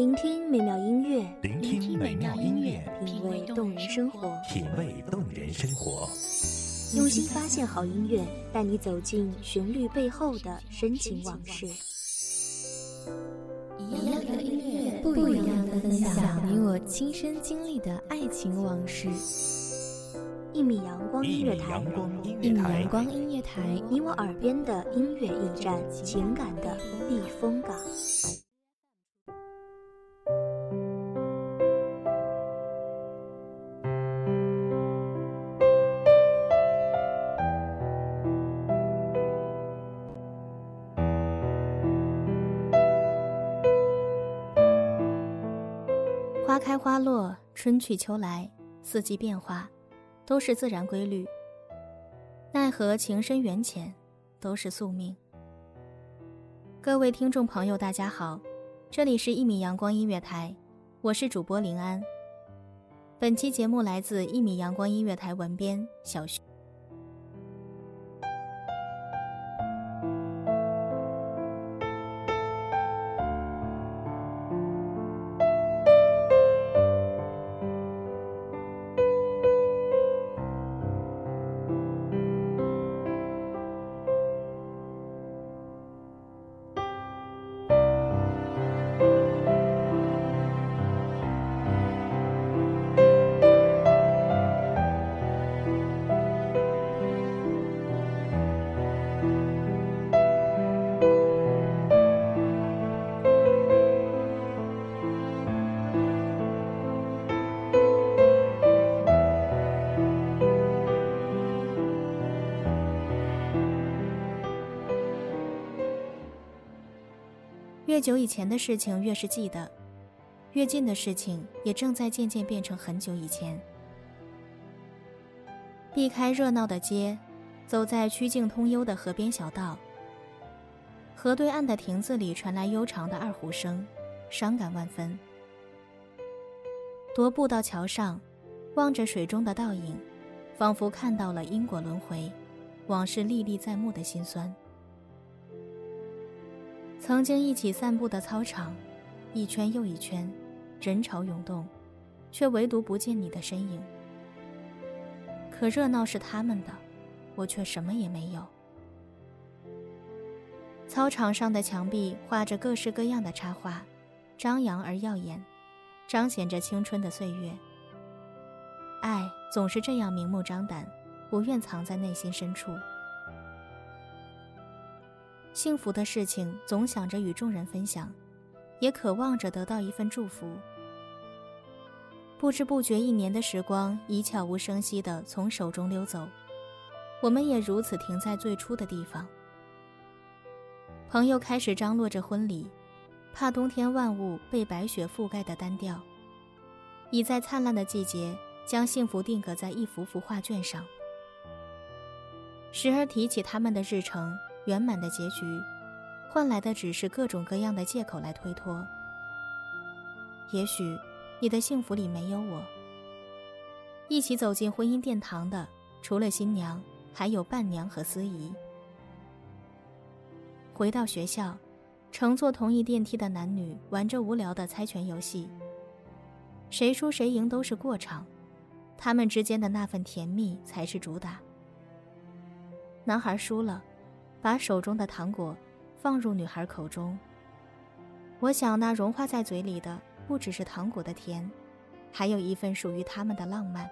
聆听美妙音乐，品味动人生活，用心发现好音乐，带你走进旋律背后的深情往事。一样的音乐，不一样的分享，你我亲身经历的爱情往事。一米阳光音乐台，你我耳边的音乐驿站，情感的避风港。花开花落，春去秋来，四季变化都是自然规律，奈何情深缘浅，都是宿命。各位听众朋友，大家好，这里是一米阳光音乐台，我是主播林安。本期节目来自一米阳光音乐台文编小旭。越久以前的事情越是记得，越近的事情也正在渐渐变成很久以前。避开热闹的街，走在曲径通幽的河边小道，河对岸的亭子里传来悠长的二胡声，伤感万分。踱步到桥上，望着水中的倒影，仿佛看到了因果轮回，往事历历在目的辛酸。曾经一起散步的操场，一圈又一圈，人潮涌动，却唯独不见你的身影。可热闹是他们的，我却什么也没有。操场上的墙壁画着各式各样的插画，张扬而耀眼，彰显着青春的岁月。爱总是这样明目张胆，不愿藏在内心深处。幸福的事情总想着与众人分享，也渴望着得到一份祝福。不知不觉一年的时光已悄无声息地从手中溜走，我们也如此停在最初的地方。朋友开始张罗着婚礼，怕冬天万物被白雪覆盖的单调，已在灿烂的季节将幸福定格在一幅幅画卷上。时而提起他们的日程圆满的结局，换来的只是各种各样的借口来推脱。也许你的幸福里没有我。一起走进婚姻殿堂的，除了新娘，还有伴娘和司仪。回到学校，乘坐同一电梯的男女玩着无聊的猜拳游戏，谁输谁赢都是过场，他们之间的那份甜蜜才是主打。男孩输了，把手中的糖果放入女孩口中。我想那融化在嘴里的不只是糖果的甜，还有一份属于他们的浪漫。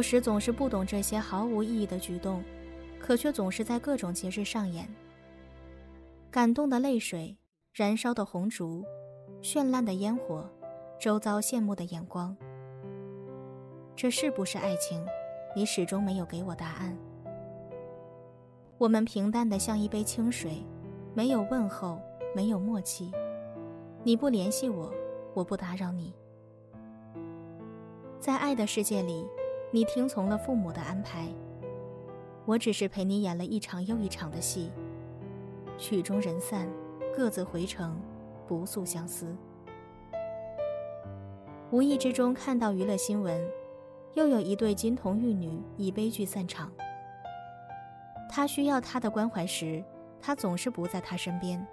有时总是不懂这些毫无意义的举动，可却总是在各种节日上演。感动的泪水，燃烧的红烛，绚烂的烟火，周遭羡慕的眼光。这是不是爱情？你始终没有给我答案。我们平淡的像一杯清水，没有问候，没有默契。你不联系我，我不打扰你。在爱的世界里，你听从了父母的安排，我只是陪你演了一场又一场的戏，曲终人散，各自回程，不诉相思。无意之中看到娱乐新闻，又有一对金童玉女以悲剧散场。他需要他的关怀时，他总是不在他身边，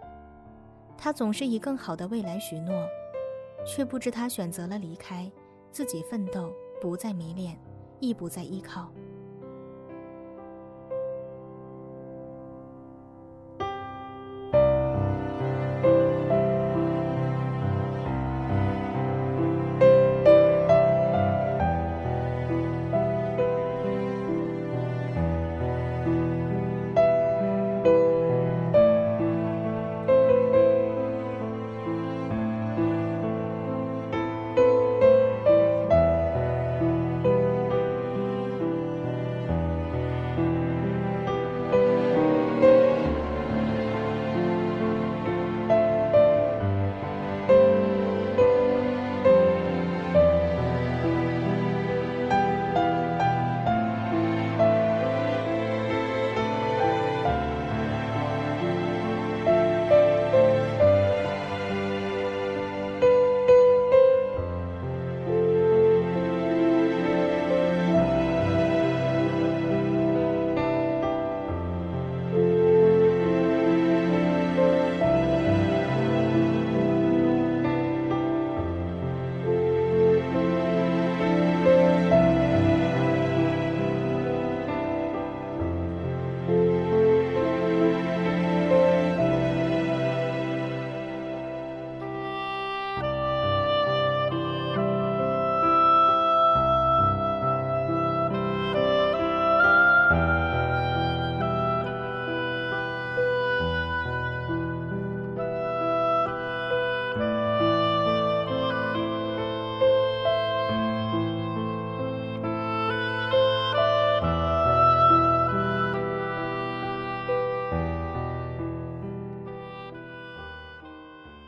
他总是以更好的未来许诺，却不知他选择了离开，自己奋斗，不再迷恋，亦不再依靠。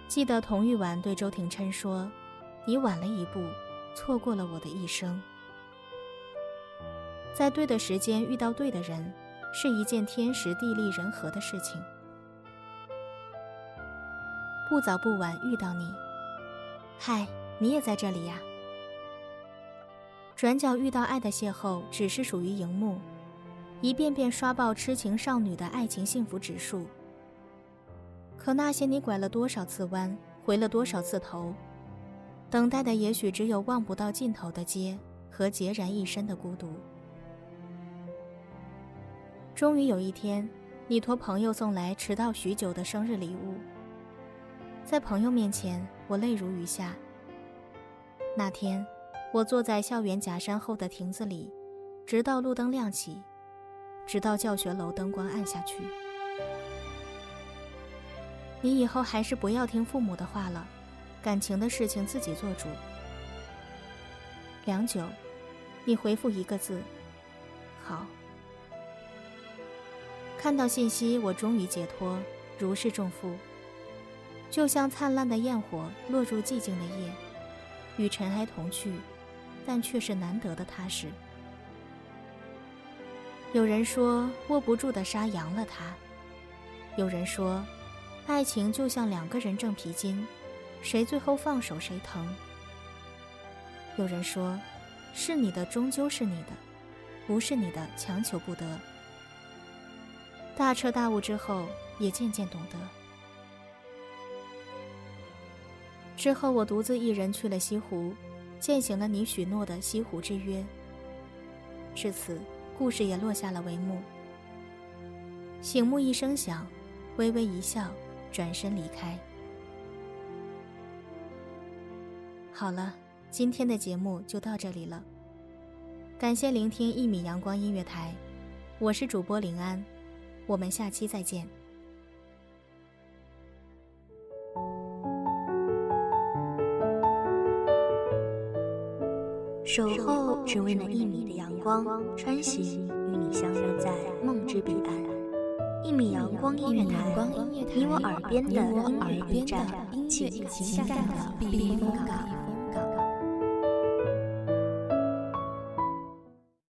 记得童玉婉对周庭琛说，你晚了一步，错过了我的一生。在对的时间遇到对的人，是一件天时地利人和的事情。不早不晚遇到你，嗨，你也在这里呀。转角遇到爱的邂逅，只是属于荧幕，一遍遍刷爆痴情少女的爱情幸福指数。可那些你拐了多少次弯，回了多少次头，等待的也许只有望不到尽头的街和孑然一身的孤独。终于有一天，你托朋友送来迟到许久的生日礼物，在朋友面前，我泪如雨下。那天我坐在校园假山后的亭子里，直到路灯亮起，直到教学楼灯光暗下去。你以后还是不要听父母的话了，感情的事情自己做主。良久，你回复一个字，好。看到信息，我终于解脱，如释重负，就像灿烂的焰火落入寂静的夜，与尘埃同去，但却是难得的踏实。有人说握不住的沙扬了它，有人说爱情就像两个人挣皮筋，谁最后放手谁疼。有人说，是你的终究是你的，不是你的强求不得。大彻大悟之后，也渐渐懂得。之后我独自一人去了西湖，践行了你许诺的西湖之约。至此，故事也落下了帷幕。醒目一声响，微微一笑，转身离开。好了，今天的节目就到这里了。感谢聆听一米阳光音乐台，我是主播林安，我们下期再见。守候只为那一米的阳光，穿行与你相约在梦之彼岸。一米阳光音乐台，你我耳边的音乐驿站，情感的避风港。